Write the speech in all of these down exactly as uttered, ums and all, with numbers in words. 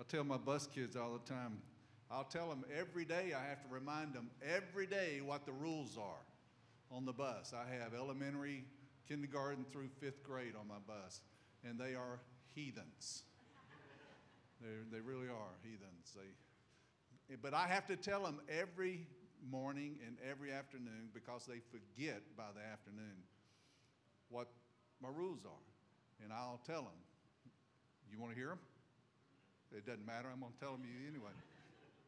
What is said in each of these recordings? I tell my bus kids all the time, I'll tell them every day, I have to remind them every day what the rules are on the bus. I have elementary, kindergarten through fifth grade on my bus, and they are heathens. They're, they really are heathens. They, but I have to tell them every morning and every afternoon, because they forget by the afternoon what my rules are. And I'll tell them, you want to hear them? It doesn't matter. I'm going to tell them you anyway.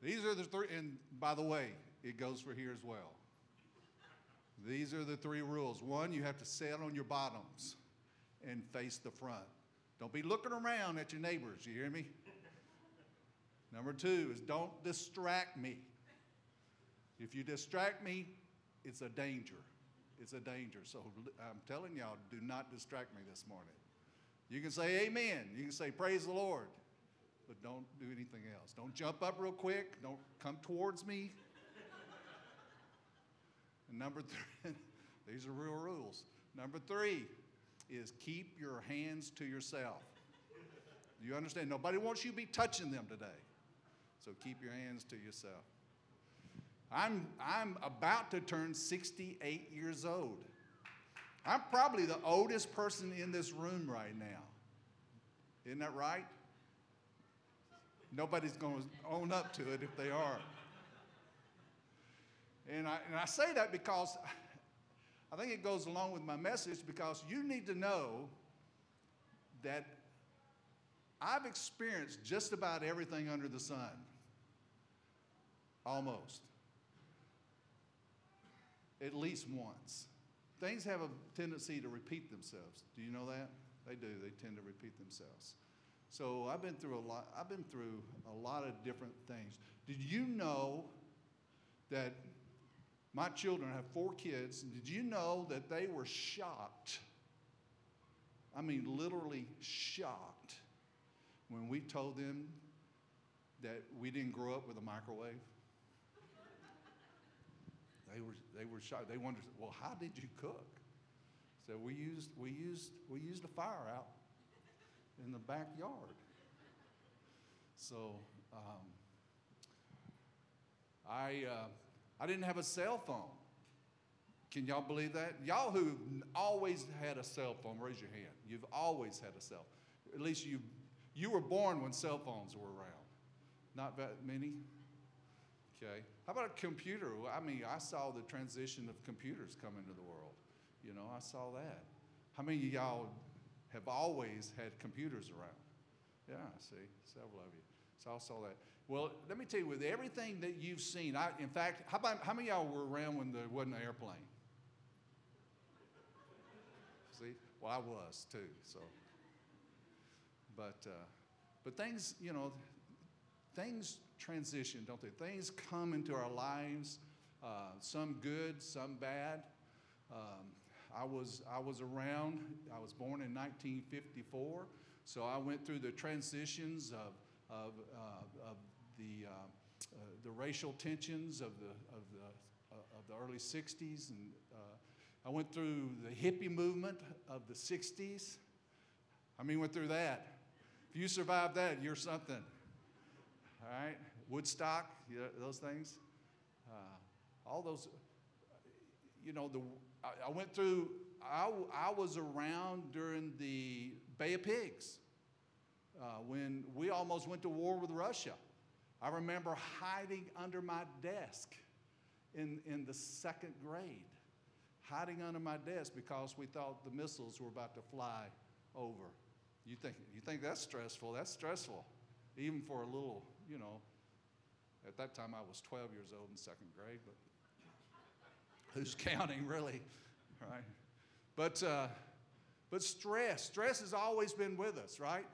These are the three, and by the way, it goes for here as well. These are the three rules. One, you have to sit on your bottoms and face the front. Don't be looking around at your neighbors, you hear me? Number two is don't distract me. If you distract me, it's a danger. It's a danger. So I'm telling y'all, do not distract me this morning. You can say amen. You can say praise the Lord. But don't do anything else. Don't jump up real quick. Don't come towards me. And number three, these are real rules. Number three is keep your hands to yourself. You understand? Nobody wants you to be touching them today. So keep your hands to yourself. I'm, I'm about to turn sixty-eight years old. I'm probably the oldest person in this room right now. Isn't that right? Nobody's going to own up to it if they are. And I, and I say that because I think it goes along with my message, because you need to know that I've experienced just about everything under the sun. Almost. At least once. Things have a tendency to repeat themselves. Do you know that? They do. They tend to repeat themselves. So I've been through a lot. I've been through a lot of different things. Did you know that my children, I have four kids, did you know that they were shocked? I mean, literally shocked when we told them that we didn't grow up with a microwave. They were they were shocked. They wondered, well, how did you cook? So we used we used we used a fire out in the backyard. So um, I, uh, I didn't have a cell phone. Can y'all believe that? Y'all who've always had a cell phone, raise your hand. You've always had a cell phone. At least you, you were born when cell phones were around. Not that many? Okay. How about a computer? I mean, I saw the transition of computers come into the world. You know, I saw that. How many of y'all have always had computers around? Yeah, I see, several of you. So I saw that. Well, let me tell you, with everything that you've seen, I, in fact, how, about, how many of y'all were around when there wasn't an airplane? See? Well, I was too, so. But, uh, but things, you know, things transition, don't they? Things come into our lives, uh, some good, some bad. Um, I was, I was around, I was born in nineteen fifty-four, so I went through the transitions of, of, uh, of the, uh, uh, the racial tensions of the, of the, uh, of the early sixties, and uh, I went through the hippie movement of the sixties. I mean, went through that. If you survived that, you're something, all right? Woodstock, you know, those things, uh, all those, you know, the... I went through, I, I was around during the Bay of Pigs uh, when we almost went to war with Russia. I remember hiding under my desk in, in the second grade, hiding under my desk because we thought the missiles were about to fly over. You think, you think that's stressful? That's stressful, even for a little, you know, at that time I was twelve years old in second grade, but who's counting, really, right? But, uh, but stress, stress has always been with us, right?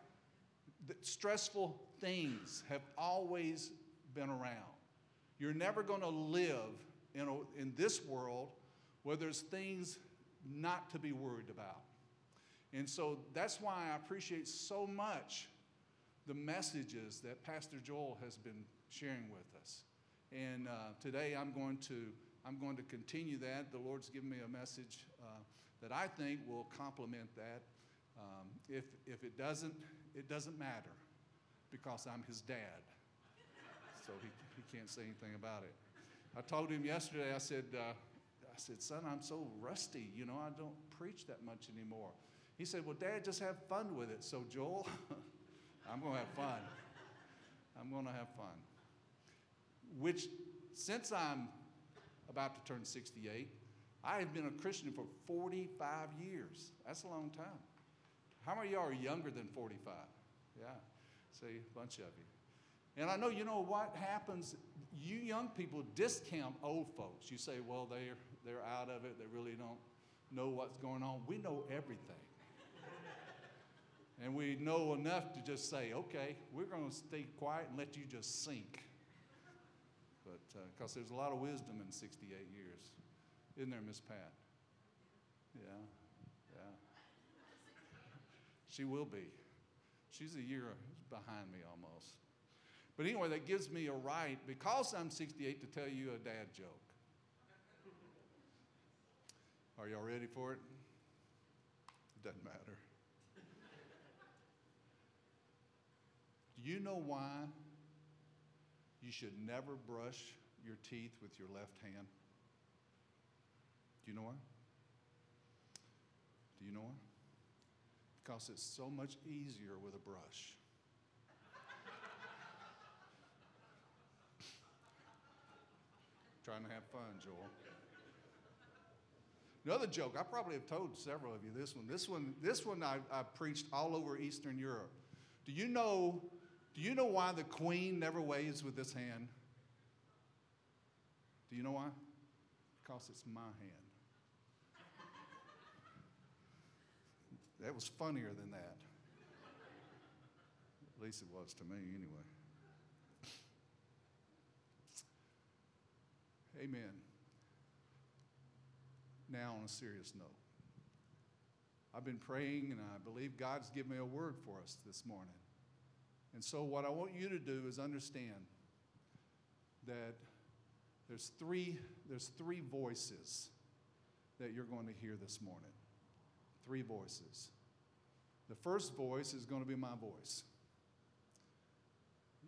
The stressful things have always been around. You're never going to live in, a, in this world where there's things not to be worried about. And so that's why I appreciate so much the messages that Pastor Joel has been sharing with us. And uh, today I'm going to... I'm going to continue that. The Lord's given me a message uh, that I think will complement that. Um, if, if it doesn't, it doesn't matter. because I'm his dad. So he, he can't say anything about it. I told him yesterday, I said, uh, I said, son, I'm so rusty. You know, I don't preach that much anymore. He said, well, Dad, just have fun with it. So, Joel, I'm going to have fun. I'm going to have fun. Which, since I'm about to turn sixty-eight, I have been a Christian for forty-five years. That's a long time. How many of y'all are younger than forty-five? Yeah, see, a bunch of you. And I know, you know what happens? You young people discount old folks. You say, well, they're, they're out of it. They really don't know what's going on. We know everything. And we know enough to just say, okay, we're going to stay quiet and let you just sink. But because uh, there's a lot of wisdom in sixty-eight years. Isn't there, Miss Pat? Yeah, yeah. She will be. She's a year behind me almost. But anyway, that gives me a right, because I'm sixty-eight, to tell you a dad joke. Are y'all ready for it? It doesn't matter. Do you know why you should never brush your teeth with your left hand? Do you know why? Do you know why? Because it's so much easier with a brush. Trying to have fun, Joel. Another joke, I probably have told several of you this one. This one, this one I, I preached all over Eastern Europe. Do you know, do you know why the Queen never waves with this hand? Do you know why? Because it's my hand. That was funnier than that. At least it was to me, anyway. Amen. Now, on a serious note, I've been praying, and I believe God's given me a word for us this morning. And so what I want you to do is understand that there's three, there's three voices that you're going to hear this morning. Three voices. The first voice is going to be my voice.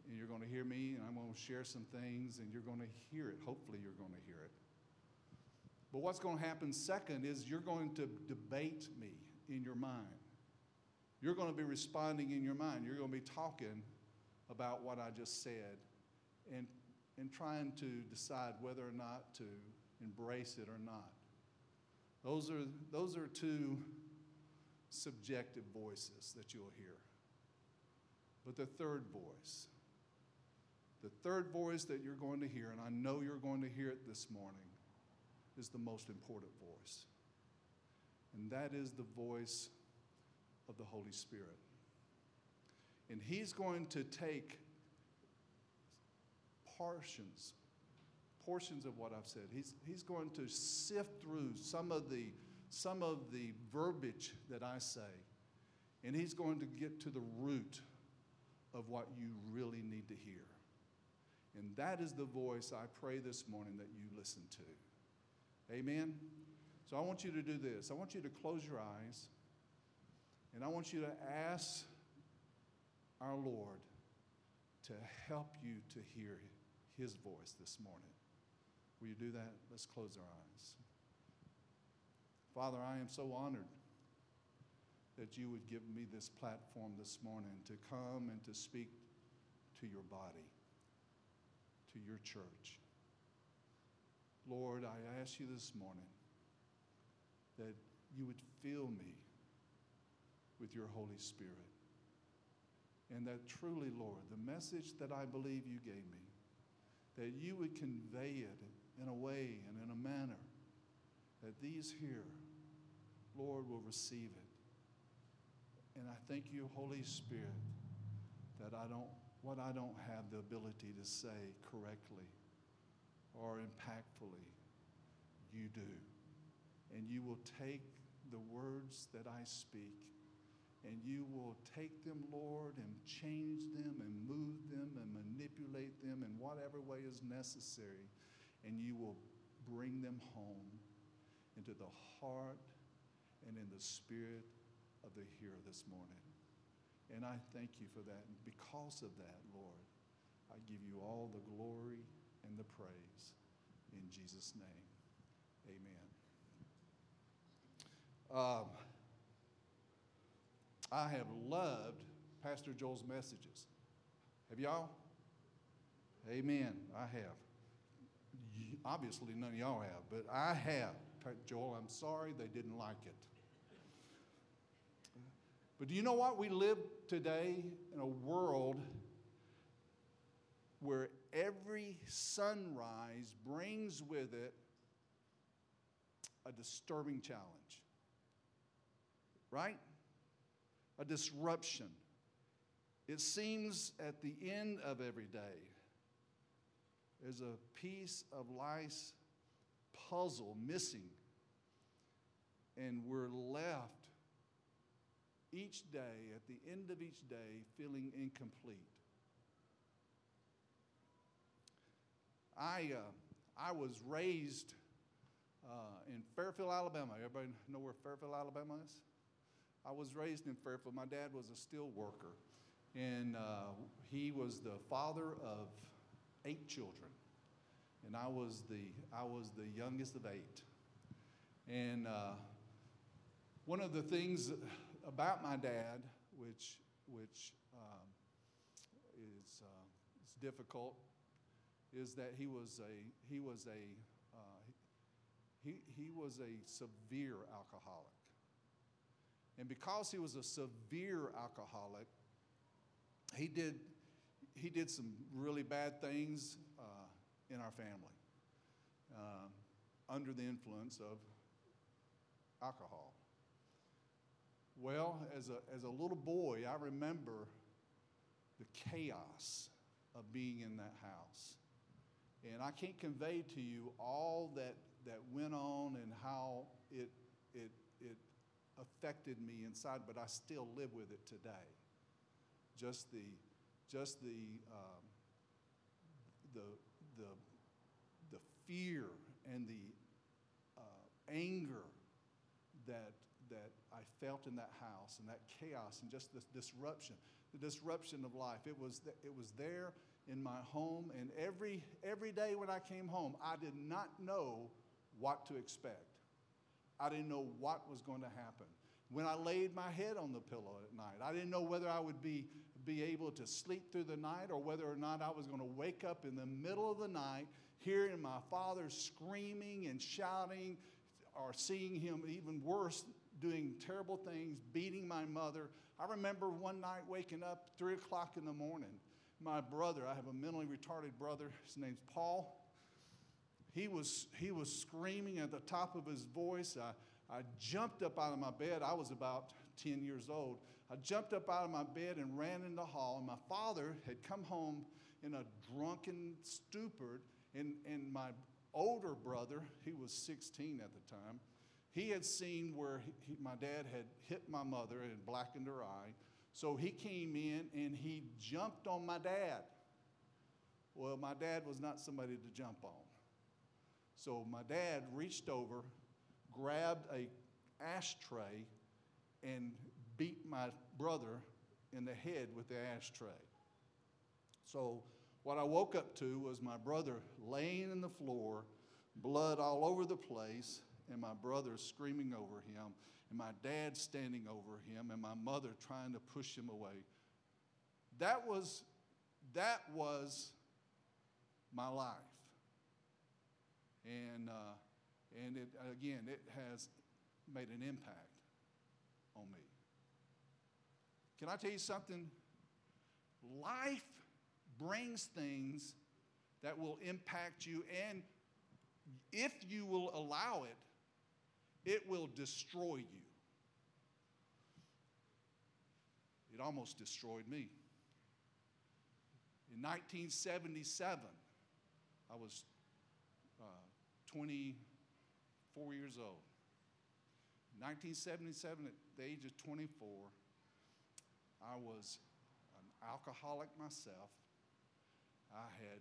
And you're going to hear me, and I'm going to share some things, and you're going to hear it. Hopefully you're going to hear it. But what's going to happen second is you're going to debate me in your mind. You're going to be responding in your mind. You're going to be talking about what I just said and, and trying to decide whether or not to embrace it or not. Those are, those are two subjective voices that you'll hear. But the third voice, the third voice that you're going to hear, and I know you're going to hear it this morning, is the most important voice. And that is the voice of the Holy Spirit. And he's going to take portions, portions of what I've said. He's, he's going to sift through some of the, some of the verbiage that I say, and he's going to get to the root of what you really need to hear. And that is the voice I pray this morning that you listen to. Amen? So I want you to do this. I want you to close your eyes, and I want you to ask our Lord to help you to hear his voice this morning. Will you do that? Let's close our eyes. Father, I am so honored that you would give me this platform this morning to come and to speak to your body, to your church. Lord, I ask you this morning that you would fill me with your Holy Spirit, and that truly, Lord, the message that I believe you gave me, that you would convey it in a way and in a manner that these here, Lord, will receive it. And I thank you, Holy Spirit, that I don't, what I don't have the ability to say correctly or impactfully, you do. And you will take the words that I speak, and you will take them, Lord, and change them and move them and manipulate them in whatever way is necessary, and you will bring them home into the heart and in the spirit of the hearer this morning. And I thank you for that. And because of that, Lord, I give you all the glory and the praise. In Jesus' name, amen. Um, I have loved Pastor Joel's messages. Have y'all? Amen. I have. Obviously, none of y'all have, but I have. Joel, I'm sorry they didn't like it. But do you know what? We live today in a world where every sunrise brings with it a disturbing challenge, right? A disruption. It seems at the end of every day, there's a piece of life's puzzle missing, and we're left each day, at the end of each day, feeling incomplete. I, uh, I was raised uh, in Fairfield, Alabama. Everybody know where Fairfield, Alabama is? I was raised in Fairfield. My dad was a steel worker, and uh, he was the father of eight children, and I was the, I was the youngest of eight. And uh, one of the things about my dad, which, which um, is, uh, is difficult, is that he was a he was a uh, he he was a severe alcoholic, and because he was a severe alcoholic, he did he did some really bad things uh, in our family uh, under the influence of alcohol. Well, as a as a little boy, I remember the chaos of being in that house. And I can't convey to you all that, that went on and how it, it, it affected me inside, but I still live with it today. Just the, just the, um, the, the, the fear and the uh, anger that, that I felt in that house, and that chaos, and just this disruption, the disruption of life. It was, th- it was there in my home, and every, every day when I came home, I did not know what to expect. I didn't know what was going to happen. When I laid my head on the pillow at night, I didn't know whether I would be, be able to sleep through the night, or whether or not I was going to wake up in the middle of the night hearing my father screaming and shouting, or seeing him, even worse, doing terrible things, beating my mother. I remember one night waking up three o'clock in the morning. My brother, I have a mentally retarded brother, his name's Paul. He was, he was screaming at the top of his voice. I, I jumped up out of my bed. I was about ten years old. I jumped up out of my bed and ran in the hall. And my father had come home in a drunken stupor, and, and my older brother, he was sixteen at the time, he had seen where he, he, my dad had hit my mother and blackened her eye. So he came in and he jumped on my dad. Well, my dad was not somebody to jump on. So my dad reached over, grabbed an ashtray, and beat my brother in the head with the ashtray. So what I woke up to was my brother laying in the floor, blood all over the place, and my brother screaming over him, and my dad standing over him, and my mother trying to push him away. That was, that was my life. And, uh, and it, again, it has made an impact on me. Can I tell you something? Life brings things that will impact you, and if you will allow it, it will destroy you. It almost destroyed me. In nineteen seventy-seven, I was uh, twenty-four years old. In nineteen seventy-seven, at the age of twenty-four, I was an alcoholic myself. I had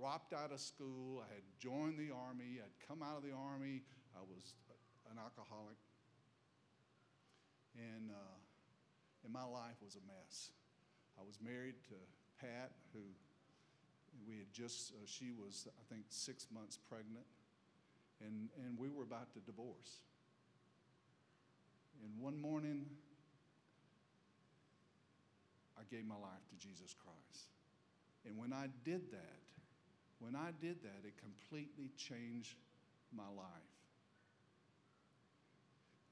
dropped out of school. I had joined the Army. I'd come out of the Army. I was an alcoholic. And uh, and my life was a mess. I was married to Pat, who we had just, uh, she was, I think, six months pregnant, and, and we were about to divorce. And one morning, I gave my life to Jesus Christ. And when I did that, when I did that, it completely changed my life.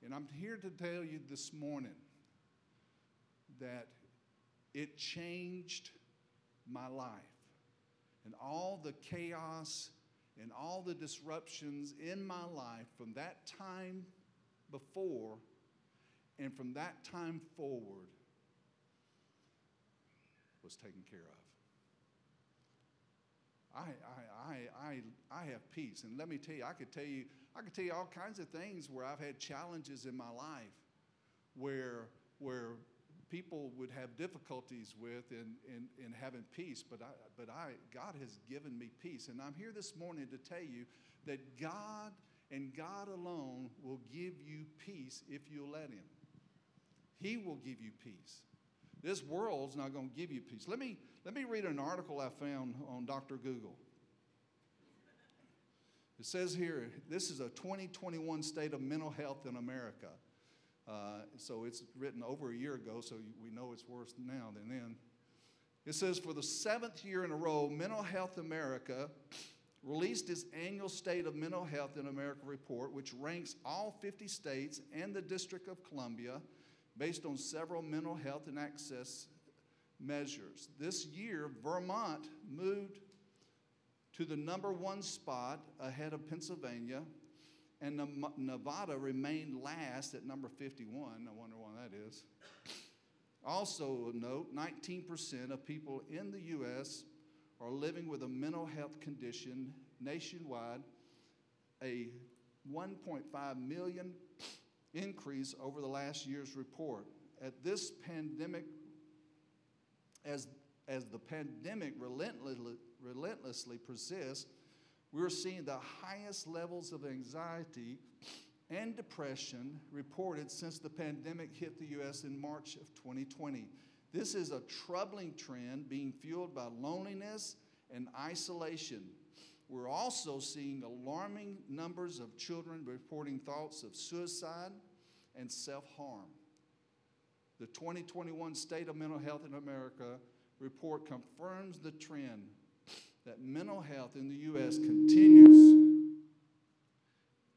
And I'm here to tell you this morning that it changed my life. And all the chaos and all the disruptions in my life from that time before and from that time forward was taken care of. I, I, I, I, I have peace. And let me tell you, I could tell you, I could tell you all kinds of things where I've had challenges in my life where, where people would have difficulties with in, in, in having peace. But, I, but I, God has given me peace. And I'm here this morning to tell you that God and God alone will give you peace if you'll let Him. He will give you peace. This world's not going to give you peace. Let me, let me read an article I found on Doctor Google. It says here, this is a twenty twenty-one state of mental health in America. Uh, so it's written over a year ago, so we know it's worse now than then. It says, for the seventh year in a row, Mental Health America released its annual State of Mental Health in America report, which ranks all fifty states and the District of Columbia based on several mental health and access measures. This year, Vermont moved to the number one spot ahead of Pennsylvania, and Nevada remained last at number fifty-one. I wonder why that is. Also note, nineteen percent of people in the U S are living with a mental health condition nationwide, a one point five million increase over the last year's report. At this pandemic, as, as the pandemic relentlessly, relentlessly persists, we're seeing the highest levels of anxiety and depression reported since the pandemic hit the U S in March of twenty twenty. This is a troubling trend being fueled by loneliness and isolation. We're also seeing alarming numbers of children reporting thoughts of suicide and self-harm. The twenty twenty-one State of Mental Health in America report confirms the trend that mental health in the U S continues,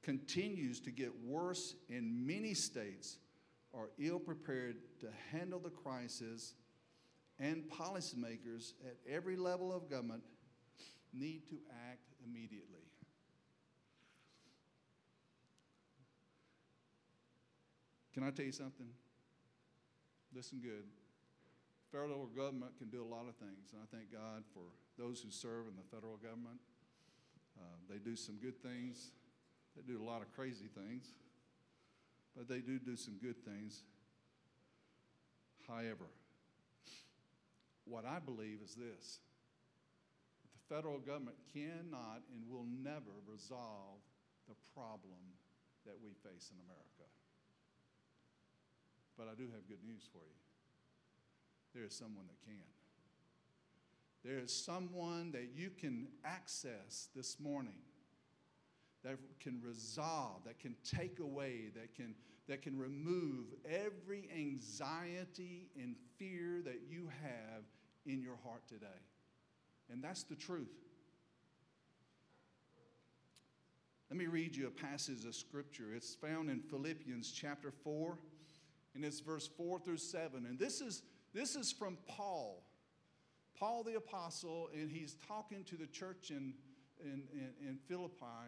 continues to get worse, and many states are ill-prepared to handle the crisis, and policymakers at every level of government need to act immediately. Can I tell you something? Listen good. Federal government can do a lot of things, and I thank God for those who serve in the federal government. Uh, they do some good things. They do a lot of crazy things, but they do do some good things. However, what I believe is this. The federal government cannot and will never resolve the problem that we face in America. But I do have good news for you. There is someone that can. There is someone that you can access this morning that can resolve, that can take away, that can, that can remove every anxiety and fear that you have in your heart today. And that's the truth. Let me read you a passage of Scripture. It's found in Philippians chapter four, and it's verse four through seven. And this is, this is from Paul. Paul the Apostle, and he's talking to the church in, in, in, in Philippi.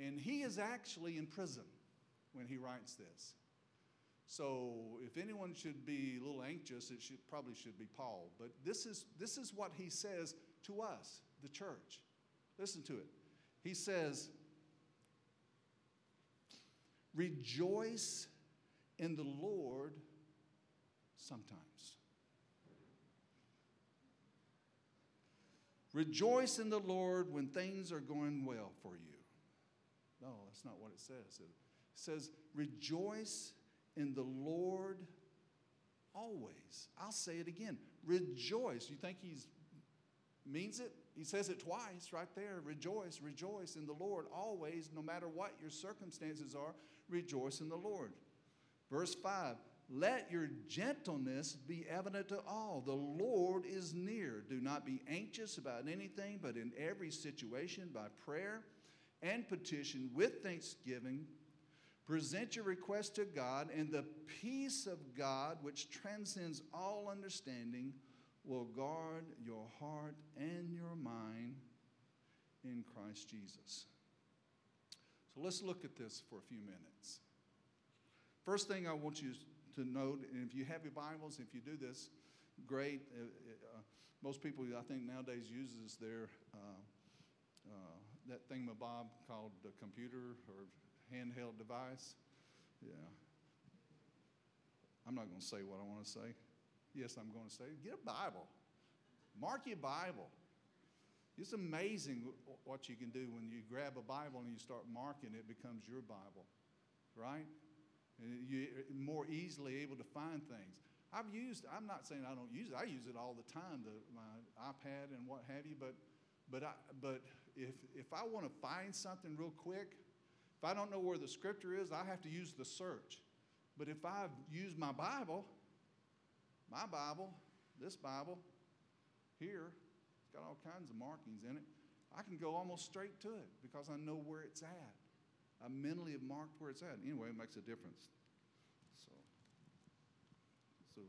And he is actually in prison when he writes this. So if anyone should be a little anxious, it should, probably should be Paul. But this is, this is what he says to us, the church. Listen to it. He says, rejoice in the Lord sometimes. Rejoice in the Lord when things are going well for you. No, that's not what it says. It says, rejoice in the Lord always. I'll say it again. Rejoice. You think he means it? He says it twice right there. Rejoice, rejoice in the Lord always, no matter what your circumstances are. Rejoice in the Lord. Verse five, let your gentleness be evident to all. The Lord is near. Do not be anxious about anything, but in every situation, by prayer and petition, with thanksgiving, present your request to God, and the peace of God, which transcends all understanding, will guard your heart and your mind in Christ Jesus. So let's look at this for a few minutes. First thing I want you to note, and if you have your Bibles, if you do this, great. Uh, most people, I think, nowadays uses their uh, uh, that thingamabob called the computer or handheld device. Yeah. I'm not going to say what I want to say. Yes, I'm going to say, get a Bible. Mark your Bible. It's amazing what you can do when you grab a Bible and you start marking it. It becomes your Bible, right? You're more easily able to find things. I've used, I'm not saying I don't use it. I use it all the time, the, my iPad and what have you. But, but, I, but if, if I want to find something real quick, if I don't know where the scripture is, I have to use the search. But if I've used my Bible, my Bible, this Bible here, it's got all kinds of markings in it. I can go almost straight to it because I know where it's at. I mentally have marked where it's at. Anyway, it makes a difference. So, so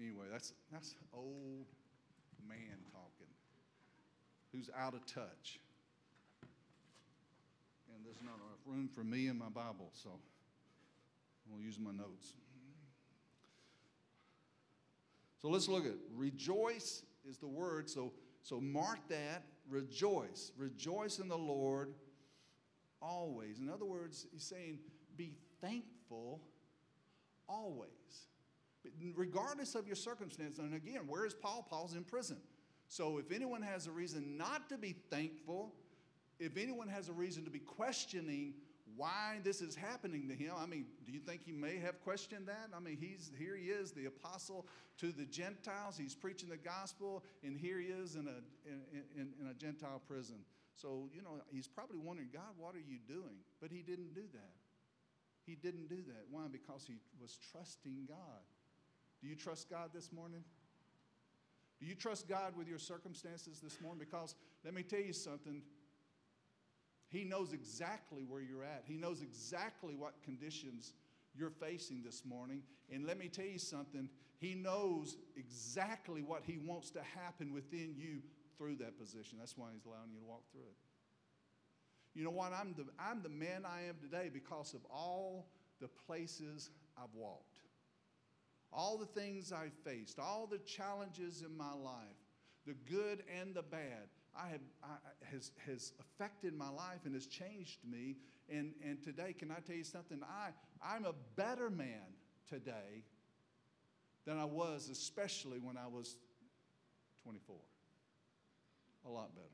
anyway, that's, that's old man talking who's out of touch. And there's not enough room for me in my Bible, so I'm going to use my notes. So let's look at it. Rejoice is the word, so, so mark that. Rejoice. Rejoice in the Lord always. In other words, he's saying be thankful always, regardless of your circumstance. And again, where is Paul? Paul's in prison. So if anyone has a reason not to be thankful, if anyone has a reason to be questioning why this is happening to him, I mean, do you think he may have questioned that? I mean, he's here he is, the apostle to the Gentiles. He's preaching the gospel, and here he is in a, in, in, in a Gentile prison. So, you know, he's probably wondering, God, what are you doing? But he didn't do that. He didn't do that. Why? Because he was trusting God. Do you trust God this morning? Do you trust God with your circumstances this morning? Because let me tell you something. He knows exactly where you're at. He knows exactly what conditions you're facing this morning. And let me tell you something. He knows exactly what he wants to happen within you through that position. That's why he's allowing you to walk through it. You know what? I'm the, I'm the man I am today because of all the places I've walked, all the things I've faced, all the challenges in my life, the good and the bad. I have, I, has, has affected my life and has changed me. And, and today, can I tell you something? I, I'm a better man today than I was, especially when I was twenty-four. A lot better.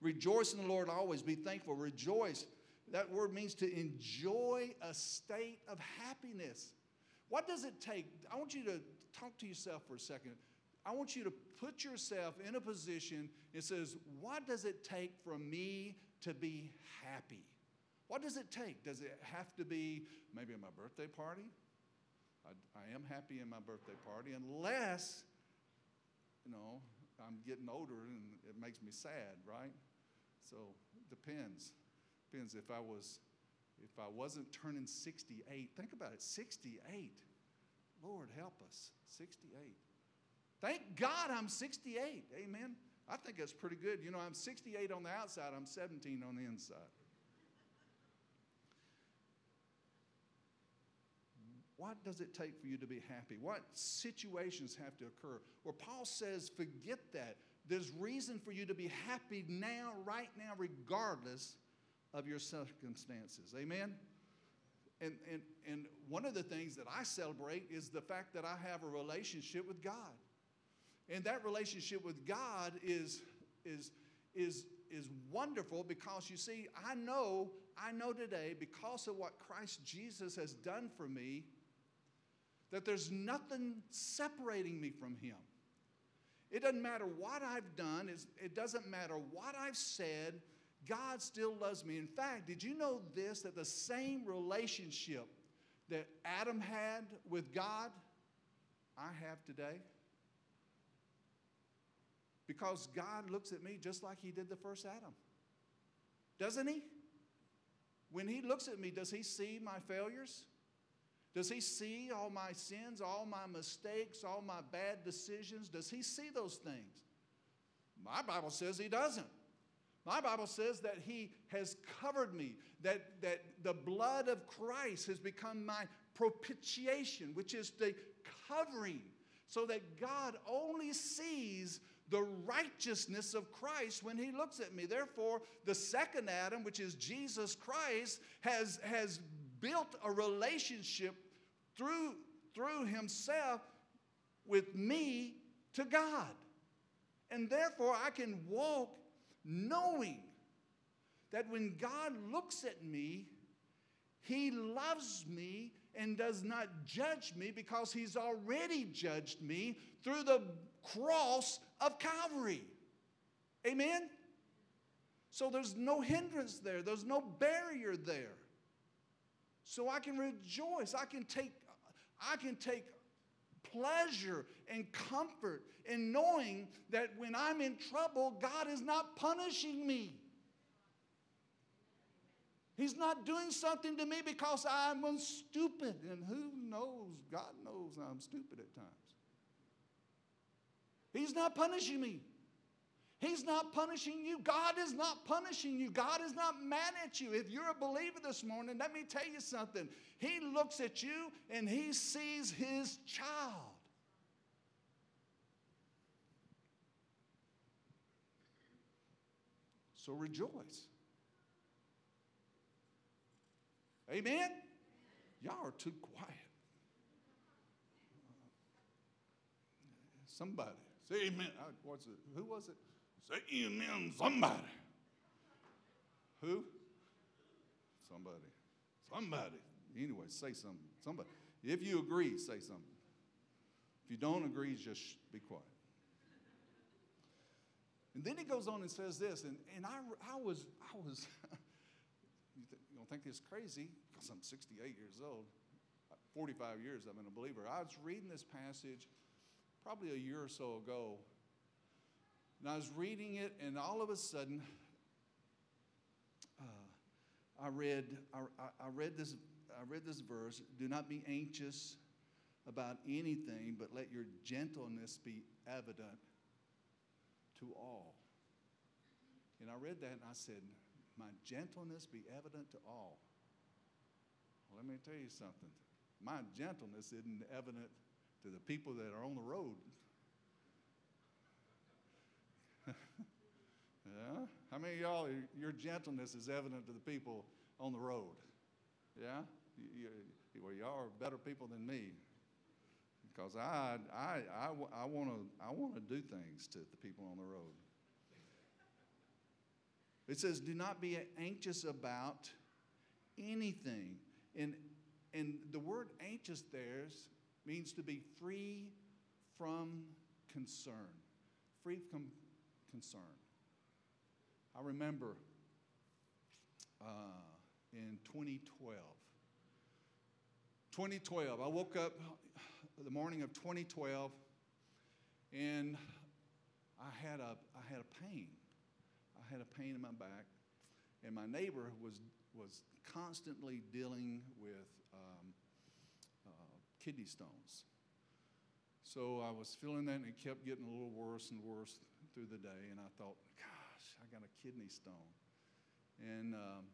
Rejoice in the Lord always. Be thankful. Rejoice. That word means to enjoy a state of happiness. What does it take? I want you to talk to yourself for a second. I want you to put yourself in a position that says, what does it take for me to be happy? What does it take? Does it have to be maybe at my birthday party? I, I am happy in my birthday party unless, you know, I'm getting older and it makes me sad, right? So it depends. Depends if I was, if I wasn't turning sixty-eight. Think about it, sixty-eight. Lord help us, sixty-eight. Thank God I'm sixty-eight. Amen. I think that's pretty good. You know, I'm sixty-eight on the outside. I'm seventeen on the inside. What does it take for you to be happy? What situations have to occur? Well, Paul says, forget that. There's reason for you to be happy now, right now, regardless of your circumstances. Amen? And, and, and one of the things that I celebrate is the fact that I have a relationship with God. And that relationship with God is, is, is, is wonderful because, you see, I know, I know today because of what Christ Jesus has done for me that there's nothing separating me from him. It doesn't matter what I've done. It doesn't matter what I've said. God still loves me. In fact, did you know this, that the same relationship that Adam had with God, I have today? Because God looks at me just like he did the first Adam. Doesn't he? When he looks at me, does he see my failures? Does he see all my sins, all my mistakes, all my bad decisions? Does he see those things? My Bible says he doesn't. My Bible says that he has covered me, that, that the blood of Christ has become my propitiation, which is the covering, so that God only sees the righteousness of Christ when he looks at me. Therefore, the second Adam, which is Jesus Christ, has, has built a relationship through, through himself with me to God. And therefore, I can walk knowing that when God looks at me, he loves me and does not judge me, because he's already judged me through the cross of Calvary. Amen? So there's no hindrance there. There's no barrier there. So I can rejoice. I can take, I can take pleasure and comfort in knowing that when I'm in trouble, God is not punishing me. He's not doing something to me because I'm stupid. And who knows? God knows I'm stupid at times. He's not punishing me. He's not punishing you. God is not punishing you. God is not mad at you. If you're a believer this morning, let me tell you something. He looks at you and he sees his child. So rejoice. Amen? Y'all are too quiet. Somebody. Say amen. What's it? Who was it? Say amen, somebody. Who? Somebody. Somebody. Anyway, say something. Somebody. If you agree, say something. If you don't agree, just be quiet. And then he goes on and says this, and, and I, I was, I was... You, th you don't think this is crazy, because I'm sixty-eight years old. forty-five years I've been a believer. I was reading this passage probably a year or so ago. And I was reading it, and all of a sudden, uh, I, read, I, I, read this, I read this verse, "Do not be anxious about anything, but let your gentleness be evident to all." And I read that, and I said, "My gentleness be evident to all." Well, let me tell you something. My gentleness isn't evident to the people that are on the road. Yeah? How many of y'all, your gentleness is evident to the people on the road? Yeah? You, you, well, y'all are better people than me. Because I, I, I, I want to I want to do things to the people on the road. It says, "Do not be anxious about anything." And, and the word anxious there means to be free from concern. Free from concern. I remember uh, in twenty twelve, twenty twelve, I woke up the morning of twenty twelve, and I had a, I had a pain. I had a pain in my back, and my neighbor was, was constantly dealing with um, uh, kidney stones. So I was feeling that, and it kept getting a little worse and worse through the day, and I thought, gosh, I got a kidney stone. And, um,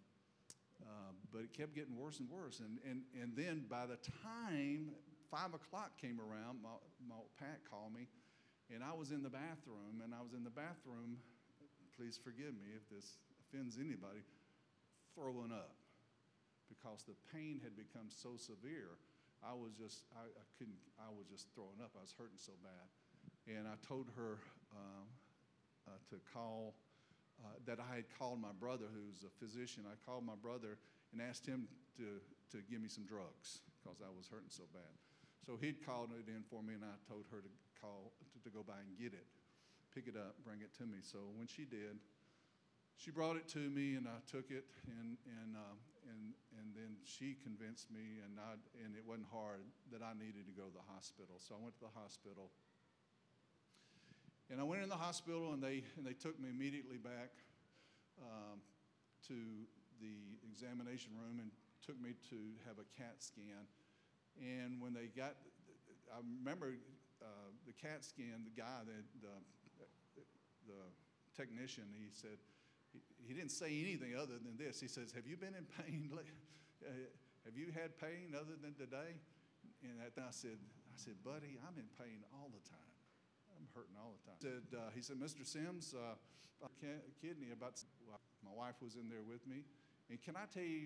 uh, but it kept getting worse and worse, and, and, and then by the time five o'clock came around, my, my Pat called me, and I was in the bathroom, and I was in the bathroom, please forgive me if this offends anybody, throwing up, because the pain had become so severe. I was just, I, I couldn't, I was just throwing up. I was hurting so bad. And I told her um, uh, to call, uh, that I had called my brother, who's a physician. I called my brother and asked him to, to give me some drugs, because I was hurting so bad. So he'd called it in for me, and I told her to call to, to go by and get it, pick it up, bring it to me. So when she did, she brought it to me, and I took it, and and um, and and then she convinced me, and I and it wasn't hard, that I needed to go to the hospital. So I went to the hospital, and I went in the hospital, and they and they took me immediately back um, to the examination room and took me to have a CAT scan. And when they got, I remember uh, the CAT scan, the guy, that the the technician, he said. He didn't say anything other than this. He says, have you been in pain? Have you had pain other than today? And I said, I said, buddy, I'm in pain all the time. I'm hurting all the time. He said, uh, he said Mister Sims, uh, kidney about, my wife was in there with me. And can I tell you